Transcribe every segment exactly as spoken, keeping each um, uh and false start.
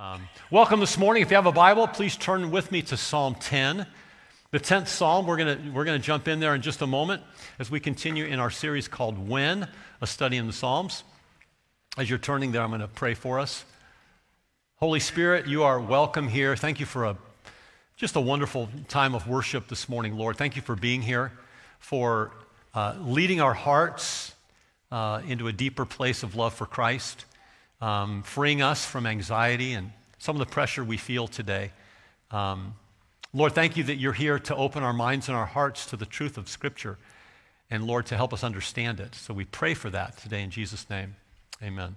Um, welcome this morning. If you have a Bible, please turn with me to Psalm ten, the tenth Psalm. We're gonna we're gonna jump in there in just a moment as we continue in our series called "When: A Study in the Psalms." As you're turning there, I'm going to pray for us. Holy Spirit, you are welcome here. Thank you for a just a wonderful time of worship this morning, Lord. Thank you for being here, for uh, leading our hearts uh, into a deeper place of love for Christ. Um, freeing us from anxiety and some of the pressure we feel today. Um, Lord, thank you that you're here to open our minds and our hearts to the truth of Scripture, and Lord, to help us understand it. So we pray for that today in Jesus' name. Amen.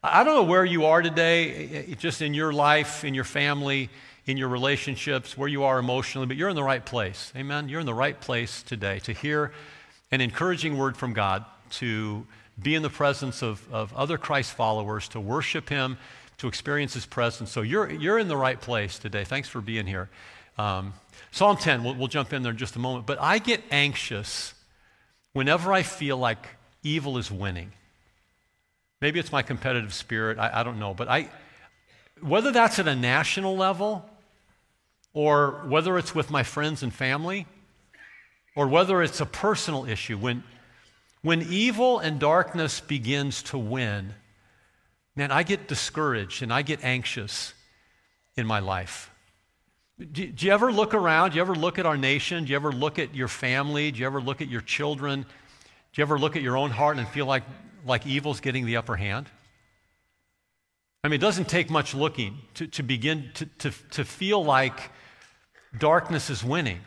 I don't know where you are today, just in your life, in your family, in your relationships, where you are emotionally, but you're in the right place. Amen. You're in the right place today to hear an encouraging word from God, to be in the presence of, of other Christ followers, to worship him, to experience his presence. So you're you're in the right place today. Thanks for being here. Um, Psalm ten, we'll, we'll jump in there in just a moment. But I get anxious whenever I feel like evil is winning. Maybe it's my competitive spirit. I, I don't know. But I, whether that's at a national level or whether it's with my friends and family or whether it's a personal issue, when When evil and darkness begins to win, man, I get discouraged and I get anxious in my life. Do, do you ever look around? Do you ever look at our nation? Do you ever look at your family? Do you ever look at your children? Do you ever look at your own heart and feel like, like evil's getting the upper hand? I mean, it doesn't take much looking to, to begin to, to, to feel like darkness is winning.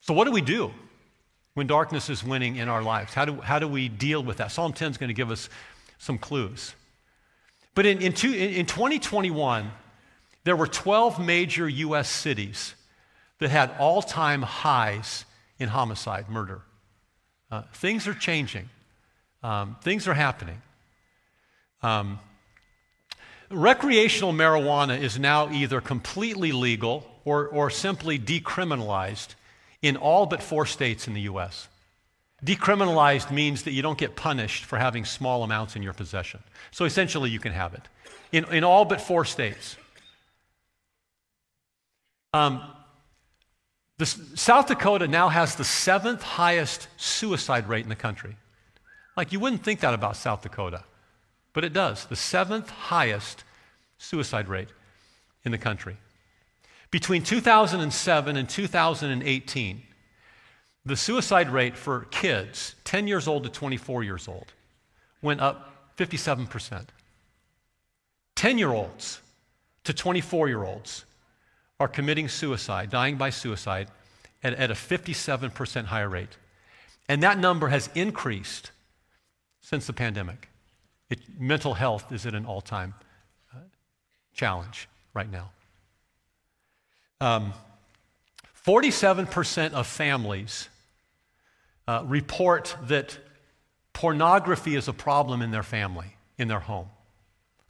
So what do we do when darkness is winning in our lives? How do, how do we deal with that? Psalm ten is going to give us some clues. But in, in, two, in, in twenty twenty-one, there were twelve major U S cities that had all-time highs in homicide, murder. Uh, things are changing. Um, things are happening. Um, recreational marijuana is now either completely legal or, or simply decriminalized in all but four states in the U S. Decriminalized means that you don't get punished for having small amounts in your possession. So essentially you can have it in, in all but four states. Um, this, South Dakota now has the seventh highest suicide rate in the country. Like, you wouldn't think that about South Dakota, but it does. The seventh highest suicide rate in the country. Between two thousand seven and two thousand eighteen, the suicide rate for kids ten years old to twenty-four years old went up fifty-seven percent. ten-year-olds to twenty-four-year-olds are committing suicide, dying by suicide, at, at a fifty-seven percent higher rate. And that number has increased since the pandemic. It, mental health is at an all-time uh, challenge right now. Um, forty-seven percent of families uh, report that pornography is a problem in their family, in their home.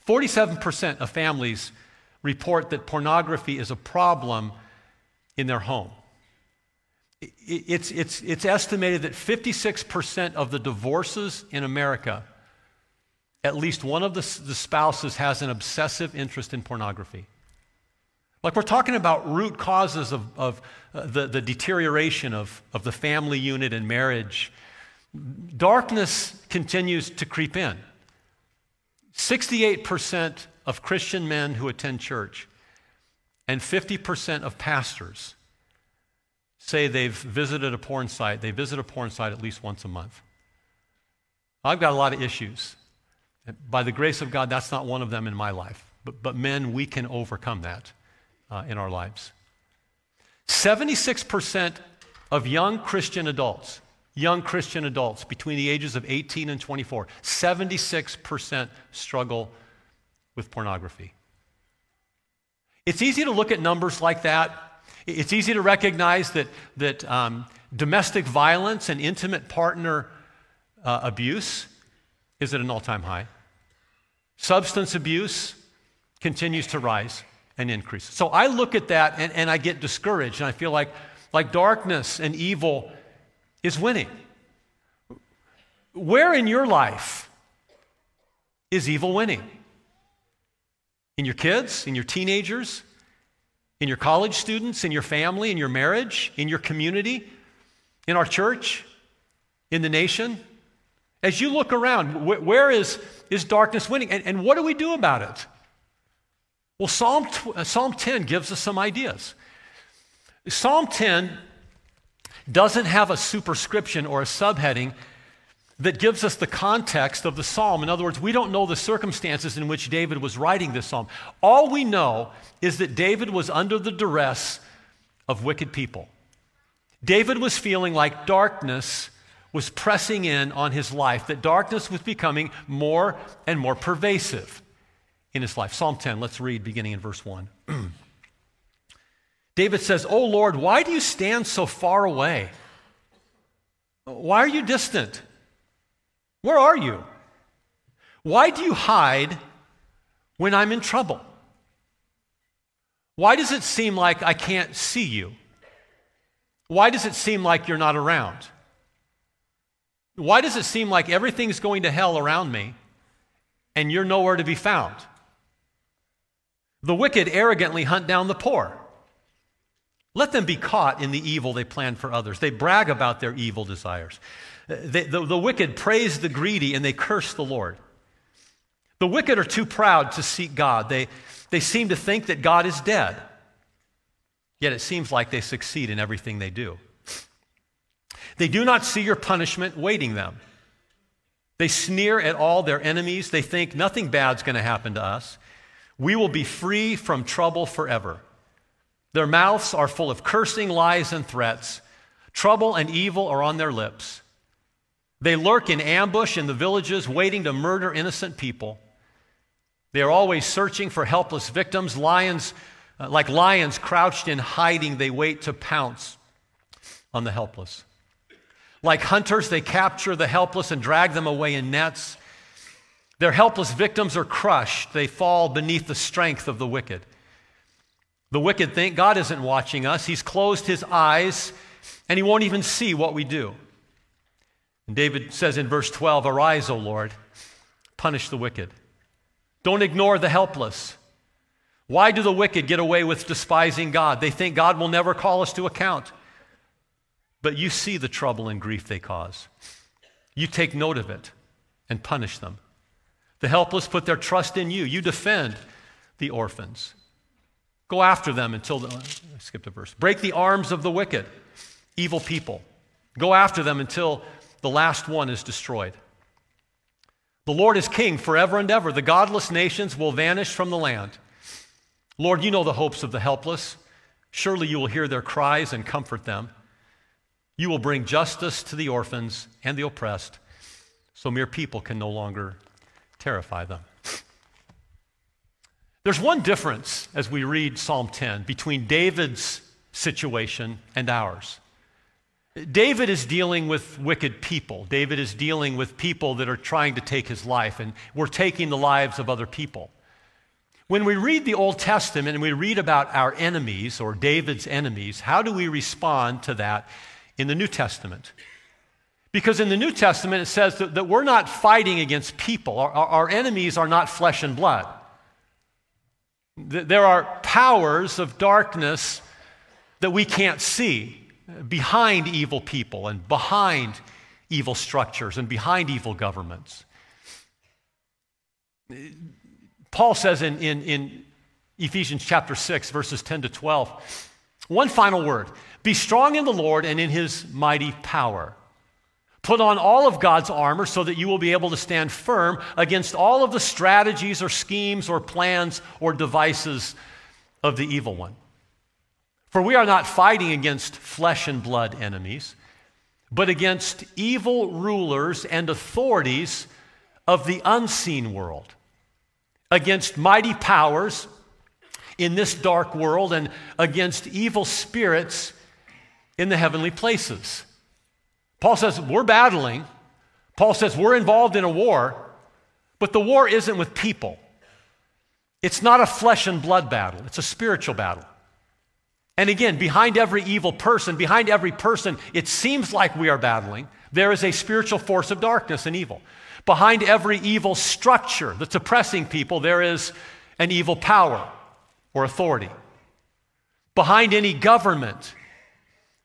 forty-seven percent of families report that pornography is a problem in their home. It, it's, it's, it's estimated that fifty-six percent of the divorces in America, at least one of the, the spouses has an obsessive interest in pornography. Like, we're talking about root causes of, of uh, the, the deterioration of, of the family unit and marriage. Darkness continues to creep in. sixty-eight percent of Christian men who attend church and fifty percent of pastors say they've visited a porn site. They visit a porn site at least once a month. I've got a lot of issues. By the grace of God, that's not one of them in my life. But, but men, we can overcome that. Uh, in our lives. seventy-six percent of young Christian adults, young Christian adults between the ages of eighteen and twenty-four, seventy-six percent struggle with pornography. It's easy to look at numbers like that. It's easy to recognize that, that um, domestic violence and intimate partner uh, abuse is at an all-time high. Substance abuse continues to rise and increase. So I look at that and, and I get discouraged and I feel like, like darkness and evil is winning. Where in your life is evil winning? in your kids, in your teenagers, in your college students, in your family, in your marriage, in your community, in our church, in the nation. As you look around, wh- where is, is darkness winning? And, and what do we do about it? Well, Psalm, uh, Psalm ten gives us some ideas. Psalm ten doesn't have a superscription or a subheading that gives us the context of the psalm. In other words, we don't know the circumstances in which David was writing this psalm. All we know is that David was under the duress of wicked people. David was feeling like darkness was pressing in on his life, that darkness was becoming more and more pervasive in his life. Psalm ten, let's read beginning in verse one. David says, "O Lord, why do you stand so far away? Why are you distant? Where are you? Why do you hide when I'm in trouble? Why does it seem like I can't see you? Why does it seem like you're not around? Why does it seem like everything's going to hell around me and you're nowhere to be found? The wicked arrogantly hunt down the poor. Let them be caught in the evil they plan for others. They brag about their evil desires. They, the, the wicked praise the greedy and they curse the Lord. The wicked are too proud to seek God. They, they seem to think that God is dead. Yet it seems like they succeed in everything they do. They do not see your punishment waiting them. They sneer at all their enemies. They think nothing bad's going to happen to us. We will be free from trouble forever. Their mouths are full of cursing, lies, and threats. Trouble and evil are on their lips. They lurk in ambush in the villages, waiting to murder innocent people. They are always searching for helpless victims. Lions, uh, like lions crouched in hiding, they wait to pounce on the helpless. Like hunters, they capture the helpless and drag them away in nets. Their helpless victims are crushed. They fall beneath the strength of the wicked. The wicked think God isn't watching us. He's closed his eyes, and he won't even see what we do. And David says in verse twelve, "Arise, O Lord, punish the wicked. Don't ignore the helpless. Why do the wicked get away with despising God? They think God will never call us to account. But you see the trouble and grief they cause. You take note of it and punish them. The helpless put their trust in you. You defend the orphans. Go after them until the..." I skipped a verse. "Break the arms of the wicked, evil people. Go after them until the last one is destroyed. The Lord is king forever and ever. The godless nations will vanish from the land. Lord, you know the hopes of the helpless. Surely you will hear their cries and comfort them. You will bring justice to the orphans and the oppressed, so mere people can no longer terrify them." There's one difference as we read Psalm ten between David's situation and ours. David is dealing with wicked people. David is dealing with people that are trying to take his life, and we're taking the lives of other people. When we read the Old Testament and we read about our enemies or David's enemies, how do we respond to that in the New Testament? Because in the New Testament, it says that, that we're not fighting against people. Our, our, our enemies are not flesh and blood. There are powers of darkness that we can't see, behind evil people and behind evil structures and behind evil governments. Paul says in, in, in Ephesians chapter six, verses ten to twelve, one final word, "Be strong in the Lord and in his mighty power. Put on all of God's armor so that you will be able to stand firm against all of the strategies or schemes or plans or devices of the evil one. For we are not fighting against flesh and blood enemies, but against evil rulers and authorities of the unseen world, against mighty powers in this dark world, and against evil spirits in the heavenly places." Paul says we're battling. Paul says we're involved in a war, but the war isn't with people. It's not a flesh and blood battle. It's a spiritual battle. And again, behind every evil person, behind every person, it seems like we are battling, there is a spiritual force of darkness and evil. Behind every evil structure that's oppressing people, there is an evil power or authority. Behind any government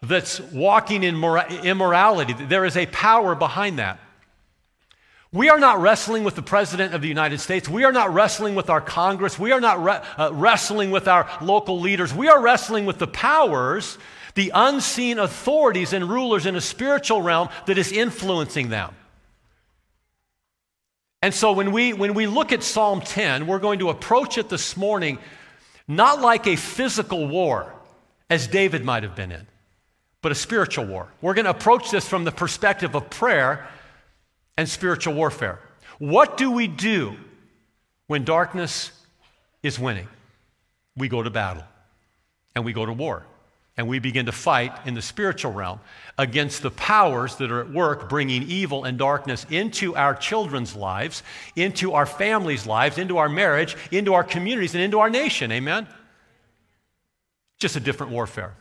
that's walking in immorality, there is a power behind that. We are not wrestling with the President of the United States. We are not wrestling with our Congress. We are not re- uh, wrestling with our local leaders. We are wrestling with the powers, the unseen authorities and rulers in a spiritual realm that is influencing them. And so when we, when we look at Psalm ten, we're going to approach it this morning not like a physical war, as David might have been in, but a spiritual war. We're going to approach this from the perspective of prayer and spiritual warfare. What do we do when darkness is winning? We go to battle, and we go to war, and we begin to fight in the spiritual realm against the powers that are at work bringing evil and darkness into our children's lives, into our families' lives, into our marriage, into our communities, and into our nation. Amen? Just a different warfare.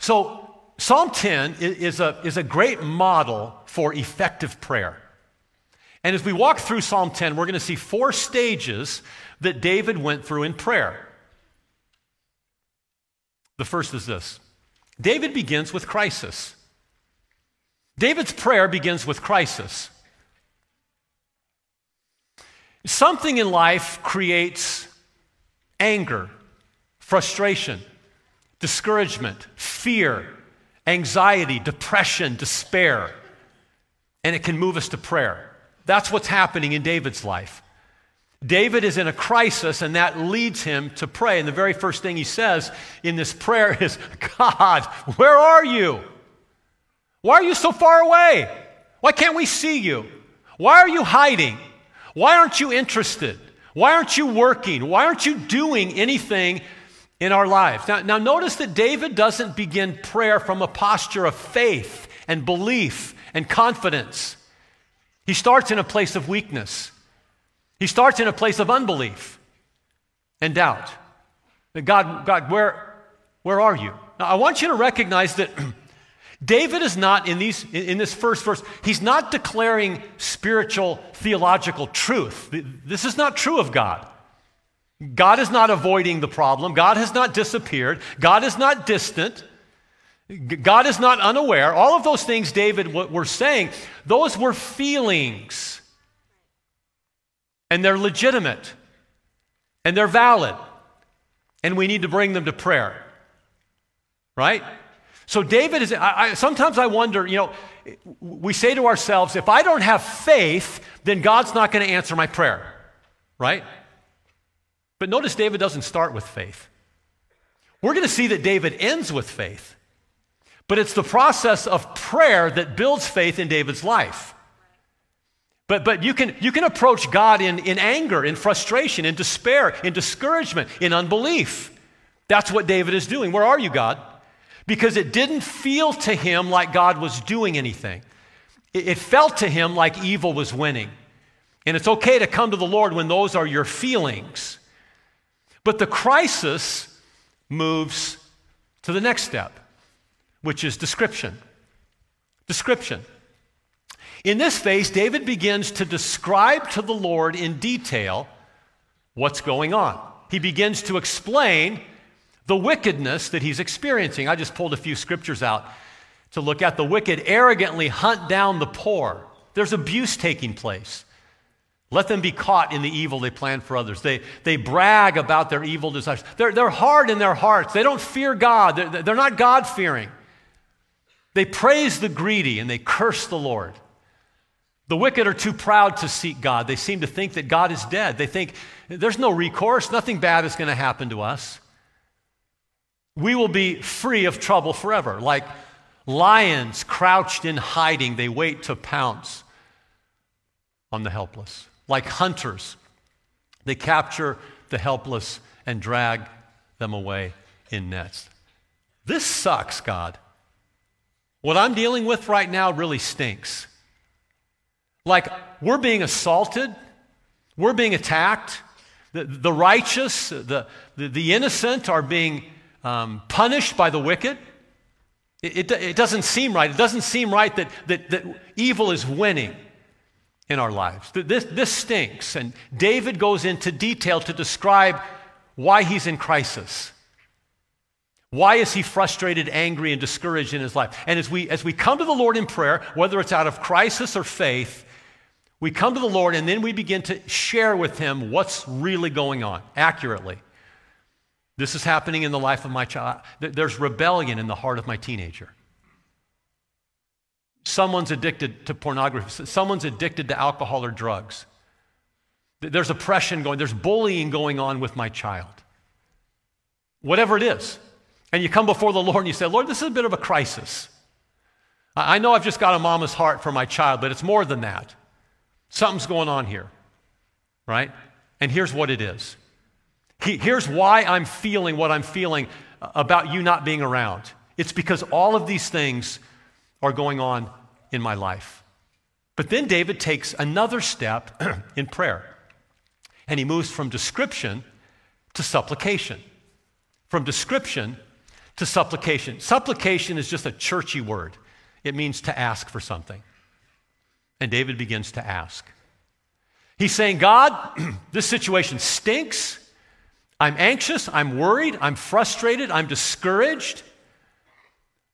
So, Psalm ten is a, is a great model for effective prayer. And as we walk through Psalm ten, we're going to see four stages that David went through in prayer. The first is this. David begins with crisis. David's prayer begins with crisis. Something in life creates anger, frustration, discouragement, fear, anxiety, depression, despair, and it can move us to prayer. That's what's happening in David's life. David is in a crisis, and that leads him to pray. And the very first thing he says in this prayer is, God, where are you? Why are you so far away? Why can't we see you? Why are you hiding? Why aren't you interested? Why aren't you working? Why aren't you doing anything in our lives? Now, now notice that David doesn't begin prayer from a posture of faith and belief and confidence. He starts in a place of weakness. He starts in a place of unbelief and doubt. God, God, where, where are you? Now, I want you to recognize that David is not, in, these, in this first verse, he's not declaring spiritual theological truth. This is not true of God. God is not avoiding the problem. God has not disappeared. God is not distant. God is not unaware. All of those things David was saying, those were feelings. And they're legitimate. And they're valid. And we need to bring them to prayer. Right? So David is, I, I, sometimes I wonder, you know, we say to ourselves, if I don't have faith, then God's not going to answer my prayer. Right? But notice David doesn't start with faith. We're going to see that David ends with faith, but it's the process of prayer that builds faith in David's life. But, but you can, you can approach God in, in anger, in frustration, in despair, in discouragement, in unbelief. That's what David is doing. Where are you, God? Because it didn't feel to him like God was doing anything. It, it felt to him like evil was winning. And it's okay to come to the Lord when those are your feelings. But the crisis moves to the next step, which is description. Description. In this phase, David begins to describe to the Lord in detail what's going on. He begins to explain the wickedness that he's experiencing. I just pulled a few scriptures out to look at. The wicked arrogantly hunt down the poor. There's abuse taking place. Let them be caught in the evil they plan for others. They, they brag about their evil desires. They're, they're hard in their hearts. They don't fear God. They're, they're not God-fearing. They praise the greedy and they curse the Lord. The wicked are too proud to seek God. They seem to think that God is dead. They think there's no recourse. Nothing bad is going to happen to us. We will be free of trouble forever. Like lions crouched in hiding, they wait to pounce on the helpless. Like hunters, they capture the helpless and drag them away in nets. This sucks, God. What I'm dealing with right now really stinks. Like, we're being assaulted, we're being attacked, the, the righteous, the, the, the innocent are being um, punished by the wicked. It, it, it doesn't seem right. It doesn't seem right that, that, that evil is winning. in our lives. This, this stinks. And David goes into detail to describe why he's in crisis. Why is he frustrated, angry, and discouraged in his life? And as we, as we come to the Lord in prayer, whether it's out of crisis or faith, we come to the Lord and then we begin to share with him what's really going on accurately. This is happening in the life of my child. There's rebellion in the heart of my teenager. Someone's addicted to pornography. Someone's addicted to alcohol or drugs. There's oppression going, there's bullying going on with my child. Whatever it is. And you come before the Lord and you say, Lord, this is a bit of a crisis. I know I've just got a mama's heart for my child, but it's more than that. Something's going on here, right? And here's what it is. Here's why I'm feeling what I'm feeling about you not being around. It's because all of these things are going on in my life. But then David takes another step in prayer, and he moves from description to supplication. From description to supplication. Supplication is just a churchy word. It means to ask for something. And David begins to ask. He's saying, God, this situation stinks. I'm anxious, I'm worried, I'm frustrated, I'm discouraged.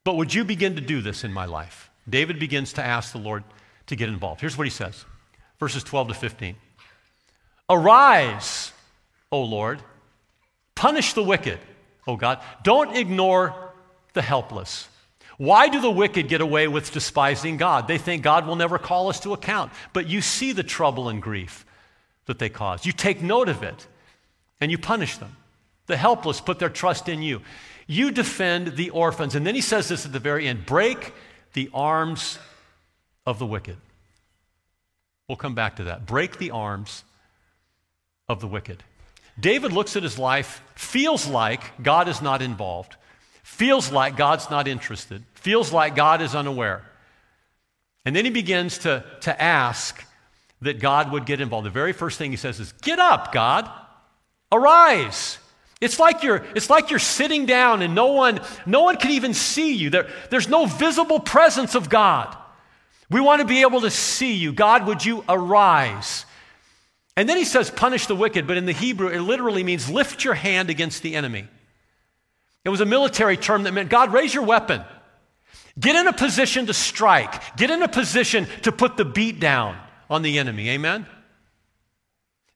But would you begin to do this in my life? David begins to ask the Lord to get involved. Here's what he says, verses twelve to fifteen. Arise, O Lord, punish the wicked, O God. Don't ignore the helpless. Why do the wicked get away with despising God? They think God will never call us to account. But you see the trouble and grief that they cause. You take note of it, and you punish them. The helpless put their trust in you. You defend the orphans. And then he says this at the very end, break the arms of the wicked. We'll come back to that. Break the arms of the wicked. David looks at his life, feels like God is not involved, feels like God's not interested, feels like God is unaware. And then he begins to, to ask that God would get involved. The very first thing he says is, get up, God. Arise. It's like you're, it's like you're sitting down and no one, no one can even see you. There, there's no visible presence of God. We want to be able to see you. God, would you arise? And then he says, punish the wicked, but in the Hebrew, it literally means lift your hand against the enemy. It was a military term that meant, God, raise your weapon. Get in a position to strike. Get in a position to put the beat down on the enemy. Amen?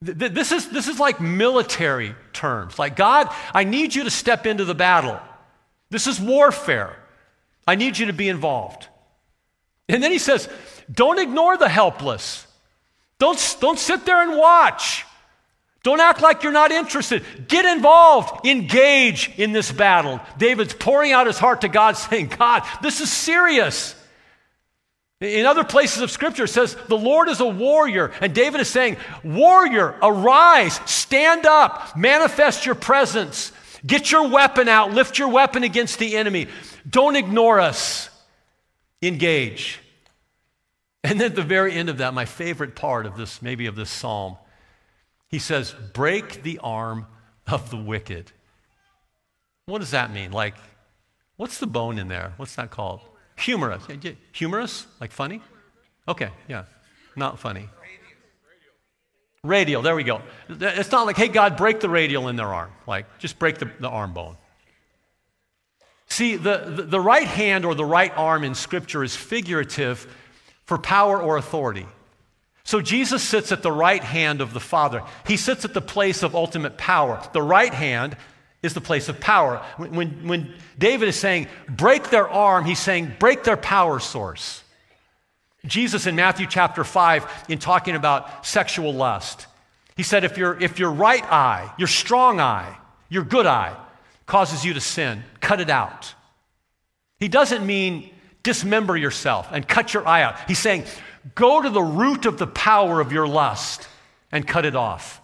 This is, this is like military terms. Like, God, I need you to step into the battle. This is warfare. I need you to be involved. And then he says, don't ignore the helpless. Don't, don't sit there and watch. Don't act like you're not interested. Get involved. Engage in this battle. David's pouring out his heart to God, saying, God, this is serious. In other places of Scripture, it says, the Lord is a warrior. And David is saying, warrior, arise, stand up, manifest your presence. Get your weapon out, lift your weapon against the enemy. Don't ignore us. Engage. And then at the very end of that, my favorite part of this, maybe of this psalm, he says, break the arm of the wicked. What does that mean? Like, what's the bone in there? What's that called? Humorous. Humorous? Like funny? Okay, yeah. Not funny. Radial, there we go. It's not like, hey, God, break the radial in their arm. Like, just break the, the arm bone. See, the, the, the right hand or the right arm in Scripture is figurative for power or authority. So Jesus sits at the right hand of the Father. He sits at the place of ultimate power. The right hand is the place of power. When, when David is saying, break their arm, he's saying, break their power source. Jesus in Matthew chapter five, in talking about sexual lust, he said, if your, if your right eye, your strong eye, your good eye, causes you to sin, cut it out. He doesn't mean dismember yourself and cut your eye out. He's saying, go to the root of the power of your lust and cut it off.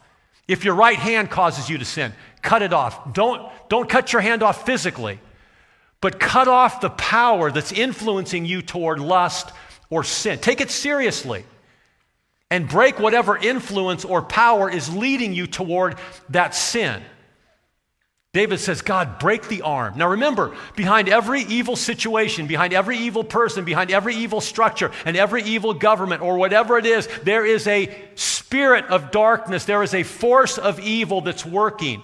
If your right hand causes you to sin, cut it off. Don't, don't cut your hand off physically, but cut off the power that's influencing you toward lust or sin. Take it seriously and break whatever influence or power is leading you toward that sin. David says, God, break the arm. Now remember, behind every evil situation, behind every evil person, behind every evil structure, and every evil government, or whatever it is, there is a spirit of darkness. There is a force of evil that's working.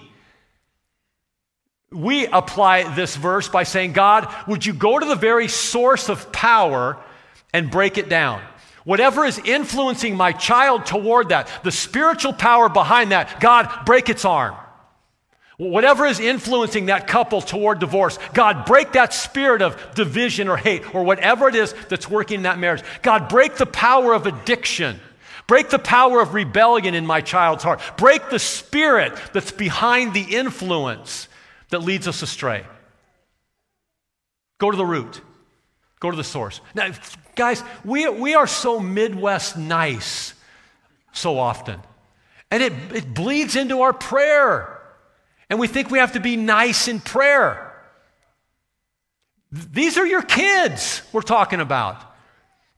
We apply this verse by saying, God, would you go to the very source of power and break it down? Whatever is influencing my child toward that, the spiritual power behind that, God, break its arm. Whatever is influencing that couple toward divorce, God, break that spirit of division or hate or whatever it is that's working in that marriage. God, break the power of addiction. Break the power of rebellion in my child's heart. Break the spirit that's behind the influence that leads us astray. Go to the root. Go to the source. Now, guys, we, we are so Midwest nice so often. And it, it bleeds into our prayer. And we think we have to be nice in prayer. These are your kids we're talking about.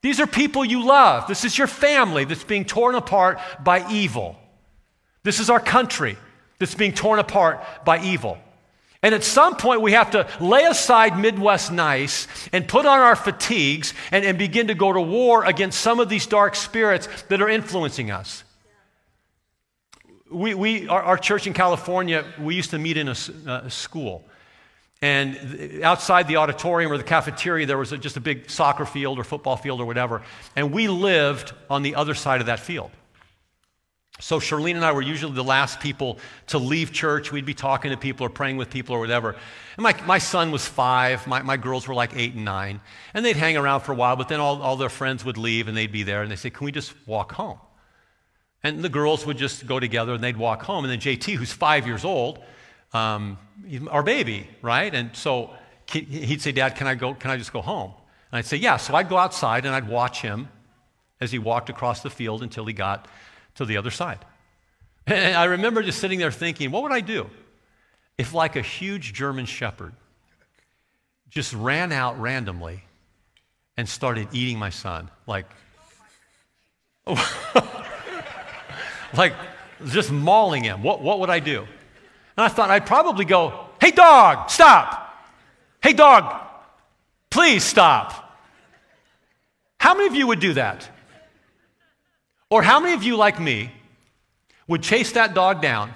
These are people you love. This is your family that's being torn apart by evil. This is our country that's being torn apart by evil. And at some point, we have to lay aside Midwest nice and put on our fatigues and, and begin to go to war against some of these dark spirits that are influencing us. We, we our, our church in California, we used to meet in a, a school. And outside the auditorium or the cafeteria, there was a, just a big soccer field or football field or whatever. And we lived on the other side of that field. So Charlene and I were usually the last people to leave church. We'd be talking to people or praying with people or whatever. And my, my son was five. My, my girls were like eight and nine. And they'd hang around for a while, but then all, all their friends would leave and they'd be there. And they'd say, can we just walk home? And the girls would just go together, and they'd walk home. And then J T, who's five years old, um, our baby, right? And so he'd say, Dad, can I go? Can I just go home? And I'd say, yeah. So I'd go outside, and I'd watch him as he walked across the field until he got to the other side. And I remember just sitting there thinking, what would I do if, like a huge German shepherd, just ran out randomly and started eating my son? Like... Like, just mauling him. What, what would I do? And I thought I'd probably go, hey, dog, stop. Hey, dog, please stop. How many of you would do that? Or how many of you, like me, would chase that dog down?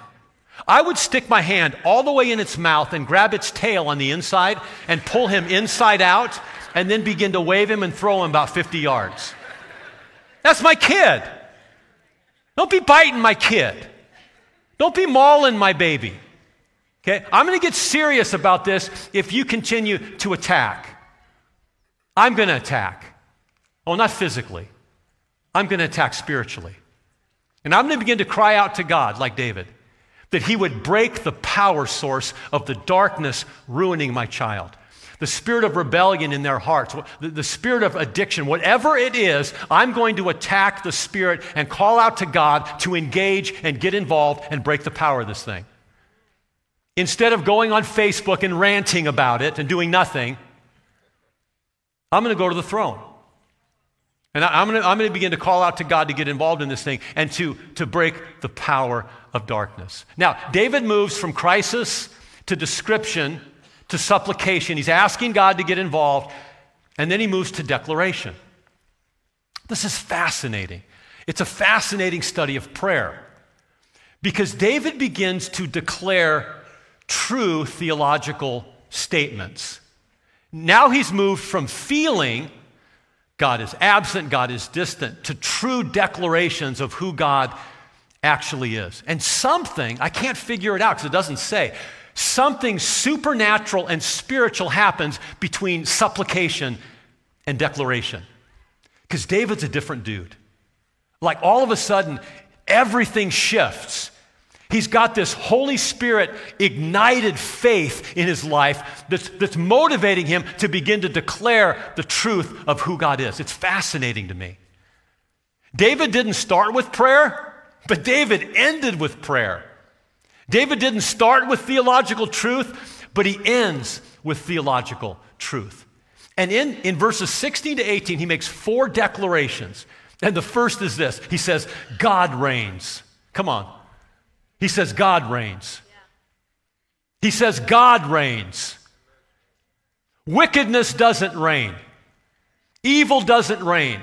I would stick my hand all the way in its mouth and grab its tail on the inside and pull him inside out and then begin to wave him and throw him about fifty yards. That's my kid. Don't be biting my kid. Don't be mauling my baby. Okay? I'm going to get serious about this if you continue to attack. I'm going to attack. Oh, not physically. I'm going to attack spiritually. And I'm going to begin to cry out to God, like David, that he would break the power source of the darkness ruining my child. The spirit of rebellion in their hearts, the spirit of addiction, whatever it is, I'm going to attack the spirit and call out to God to engage and get involved and break the power of this thing. Instead of going on Facebook and ranting about it and doing nothing, I'm going to go to the throne. And I'm going to, I'm going to begin to call out to God to get involved in this thing and to, to break the power of darkness. Now, David moves from crisis to description to supplication. He's asking God to get involved, and then he moves to declaration. This is fascinating. It's a fascinating study of prayer because David begins to declare true theological statements. Now he's moved from feeling God is absent, God is distant, to true declarations of who God actually is. And something, I can't figure it out because it doesn't say, something supernatural and spiritual happens between supplication and declaration. Because David's a different dude. Like all of a sudden, everything shifts. He's got this Holy Spirit ignited faith in his life that's, that's motivating him to begin to declare the truth of who God is. It's fascinating to me. David didn't start with prayer, but David ended with prayer. David didn't start with theological truth, but he ends with theological truth. And in, in verses sixteen to eighteen, he makes four declarations. And the first is this. He says, God reigns. Come on. He says, God reigns. He says God reigns. Wickedness doesn't reign. Evil doesn't reign.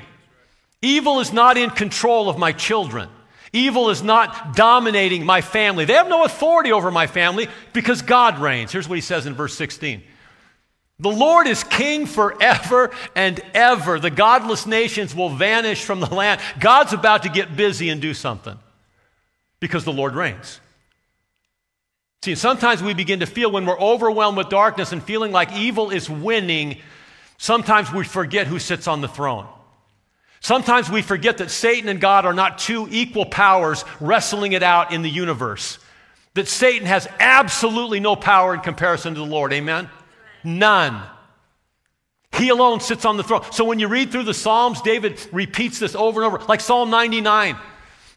Evil is not in control of my children. Evil is not dominating my family. They have no authority over my family because God reigns. Here's what he says in verse sixteen. The Lord is king forever and ever. The godless nations will vanish from the land. God's about to get busy and do something because the Lord reigns. See, sometimes we begin to feel when we're overwhelmed with darkness and feeling like evil is winning, sometimes we forget who sits on the throne. Sometimes we forget that Satan and God are not two equal powers wrestling it out in the universe. That Satan has absolutely no power in comparison to the Lord. Amen? None. He alone sits on the throne. So when you read through the Psalms, David repeats this over and over, like Psalm ninety-nine.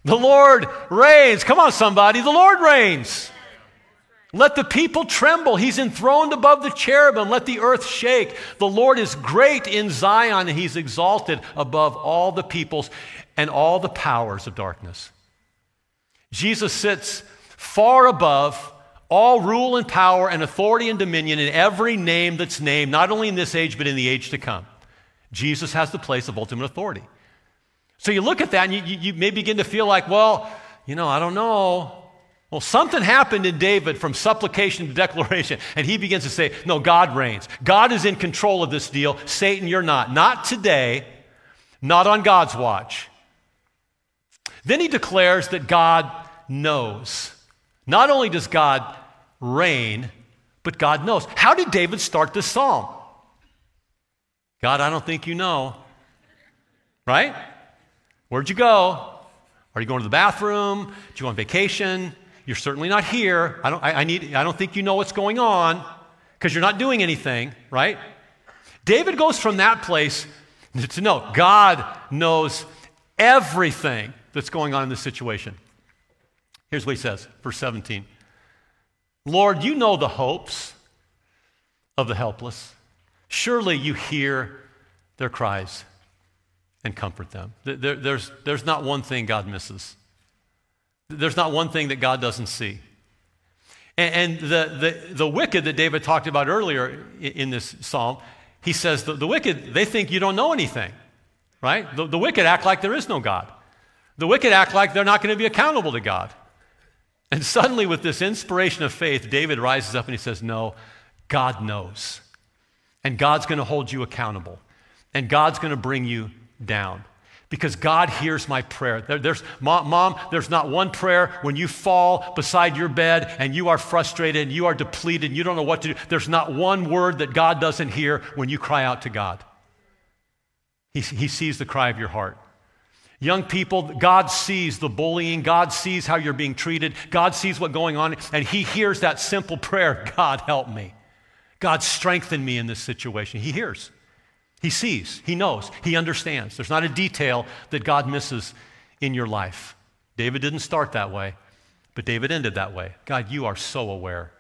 The Lord reigns. Come on, somebody. The Lord reigns. Let the people tremble. He's enthroned above the cherubim. Let the earth shake. The Lord is great in Zion, and he's exalted above all the peoples and all the powers of darkness. Jesus sits far above all rule and power and authority and dominion in every name that's named, not only in this age, but in the age to come. Jesus has the place of ultimate authority. So you look at that, and you, you, you may begin to feel like, well, you know, I don't know. Well, something happened in David from supplication to declaration, and he begins to say, no, God reigns. God is in control of this deal. Satan, you're not. Not today, not on God's watch. Then he declares that God knows. Not only does God reign, but God knows. How did David start this psalm? God, I don't think you know. Right? Where'd you go? Are you going to the bathroom? Do you go on vacation? You're certainly not here. I don't, I, I need, I don't think you know what's going on because you're not doing anything, right? David goes from that place to know God knows everything that's going on in this situation. Here's what he says, verse seventeen. Lord, you know the hopes of the helpless. Surely you hear their cries and comfort them. There, there's, there's not one thing God misses. There's not one thing that God doesn't see. And, and the, the, the wicked that David talked about earlier in, in this psalm, he says the, the wicked, they think you don't know anything, right? The, the wicked act like there is no God. The wicked act like they're not going to be accountable to God. And suddenly with this inspiration of faith, David rises up and he says, no, God knows. And God's going to hold you accountable. And God's going to bring you down. Because God hears my prayer. There, there's, mom, mom, there's not one prayer when you fall beside your bed and you are frustrated and you are depleted and you don't know what to do. There's not one word that God doesn't hear when you cry out to God. He, he sees the cry of your heart. Young people, God sees the bullying. God sees how you're being treated. God sees what's going on. And he hears that simple prayer, God help me. God strengthen me in this situation. He hears. He sees, he knows, he understands. There's not a detail that God misses in your life. David didn't start that way, but David ended that way. God, you are so aware.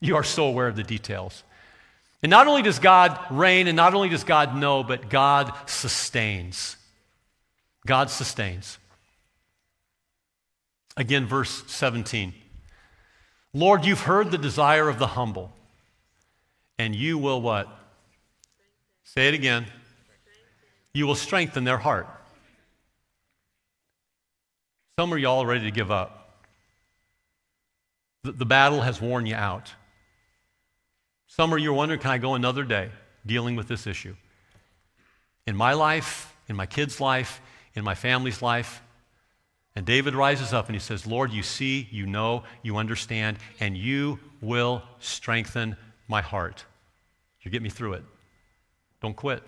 You are so aware of the details. And not only does God reign and not only does God know, but God sustains. God sustains. Again, verse seventeen. Lord, you've heard the desire of the humble, and you will what? Say it again. You will strengthen their heart. Some of y'all are ready to give up. The, the battle has worn you out. Some of you are wondering, can I go another day dealing with this issue? In my life, in my kids' life, in my family's life. And David rises up and he says, Lord, you see, you know, you understand, and you will strengthen my heart. You get me through it. Don't quit.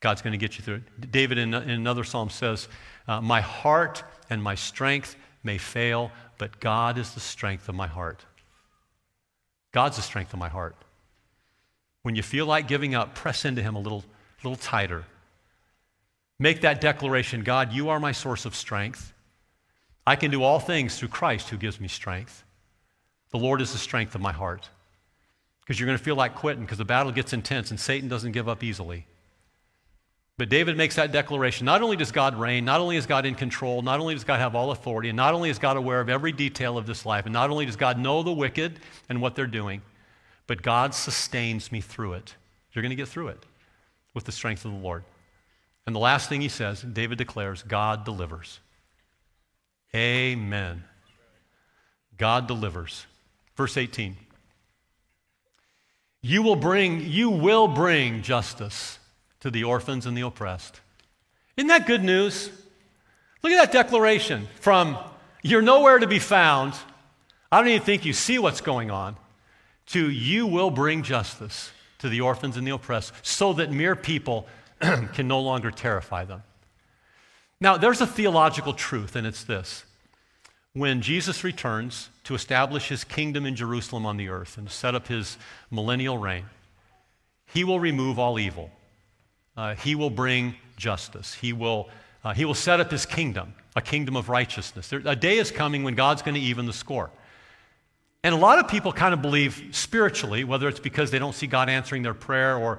God's going to get you through it. David in, in another psalm says, uh, my heart and my strength may fail, but God is the strength of my heart. God's the strength of my heart. When you feel like giving up, press into him a little, little tighter. Make that declaration, God, you are my source of strength. I can do all things through Christ who gives me strength. The Lord is the strength of my heart. Because you're going to feel like quitting because the battle gets intense and Satan doesn't give up easily. But David makes that declaration. Not only does God reign, not only is God in control, not only does God have all authority, and not only is God aware of every detail of this life, and not only does God know the wicked and what they're doing, but God sustains me through it. You're going to get through it with the strength of the Lord. And the last thing he says, David declares, God delivers. Amen. God delivers. Verse eighteen. You will bring, you will bring justice to the orphans and the oppressed. Isn't that good news? Look at that declaration from you're nowhere to be found, I don't even think you see what's going on, to you will bring justice to the orphans and the oppressed so that mere people can no longer terrify them. Now, there's a theological truth, and it's this. When Jesus returns to establish his kingdom in Jerusalem on the earth and set up his millennial reign, he will remove all evil. Uh, he will bring justice. He will, uh, he will set up his kingdom, a kingdom of righteousness. There, a day is coming when God's going to even the score. And a lot of people kind of believe spiritually, whether it's because they don't see God answering their prayer or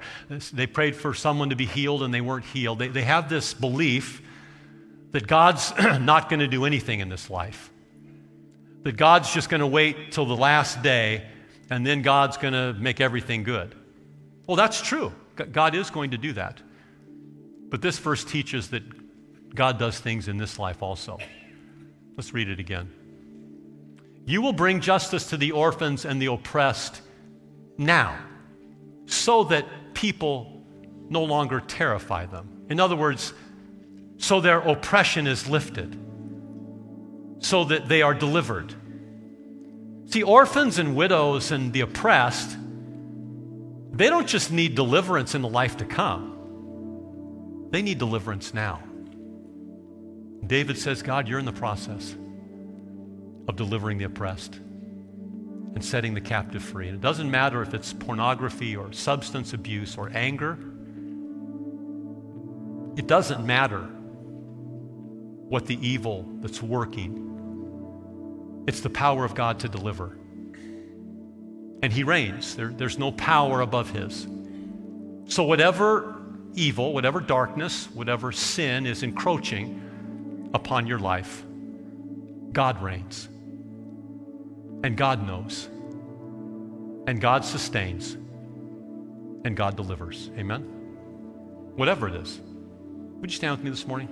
they prayed for someone to be healed and they weren't healed. They, they have this belief that God's not going to do anything in this life, that God's just going to wait till the last day and then God's going to make everything good. Well, that's true. God is going to do that. But this verse teaches that God does things in this life also. Let's read it again. You will bring justice to the orphans and the oppressed now, so that people no longer terrify them. In other words, so their oppression is lifted, so that they are delivered. See, orphans and widows and the oppressed, they don't just need deliverance in the life to come. They need deliverance now. David says, God, you're in the process of delivering the oppressed and setting the captive free. And it doesn't matter if it's pornography or substance abuse or anger. It doesn't matter what the evil that's working. It's the power of God to deliver. And he reigns. There, there's no power above his. So whatever evil, whatever darkness, whatever sin is encroaching upon your life, God reigns. And God knows. And God sustains. And God delivers. Amen? Whatever it is. Would you stand with me this morning?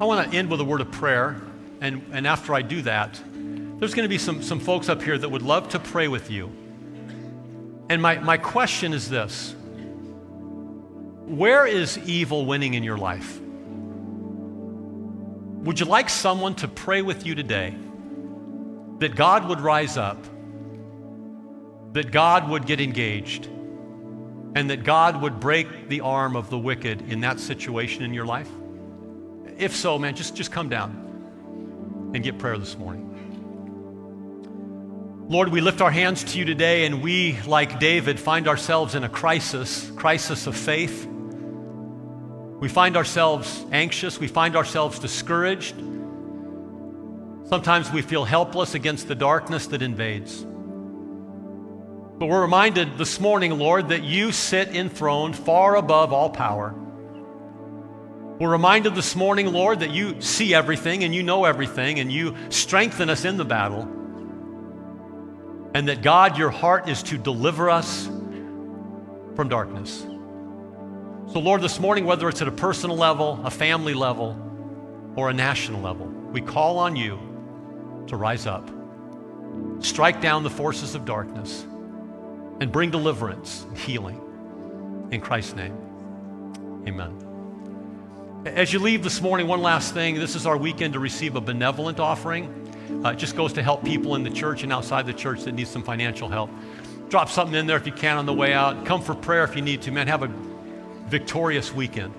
I want to end with a word of prayer. And, and after I do that, there's going to be some, some folks up here that would love to pray with you. And my, my question is this. Where is evil winning in your life? Would you like someone to pray with you today that God would rise up, that God would get engaged, and that God would break the arm of the wicked in that situation in your life? If so, man, just, just come down and get prayer this morning. Lord, we lift our hands to you today, and we, like David, find ourselves in a crisis, crisis of faith. We find ourselves anxious. We find ourselves discouraged. Sometimes we feel helpless against the darkness that invades. But we're reminded this morning, Lord, that you sit enthroned far above all power. We're reminded this morning, Lord, that you see everything and you know everything and you strengthen us in the battle. And that, God, your heart is to deliver us from darkness. So, Lord, this morning, whether it's at a personal level, a family level, or a national level, we call on you to rise up, strike down the forces of darkness, and bring deliverance and healing. In Christ's name, amen. As you leave this morning, one last thing. This is our weekend to receive a benevolent offering. Uh, it just goes to help people in the church and outside the church that need some financial help. Drop something in there if you can on the way out. Come for prayer if you need to. Man, have a victorious weekend.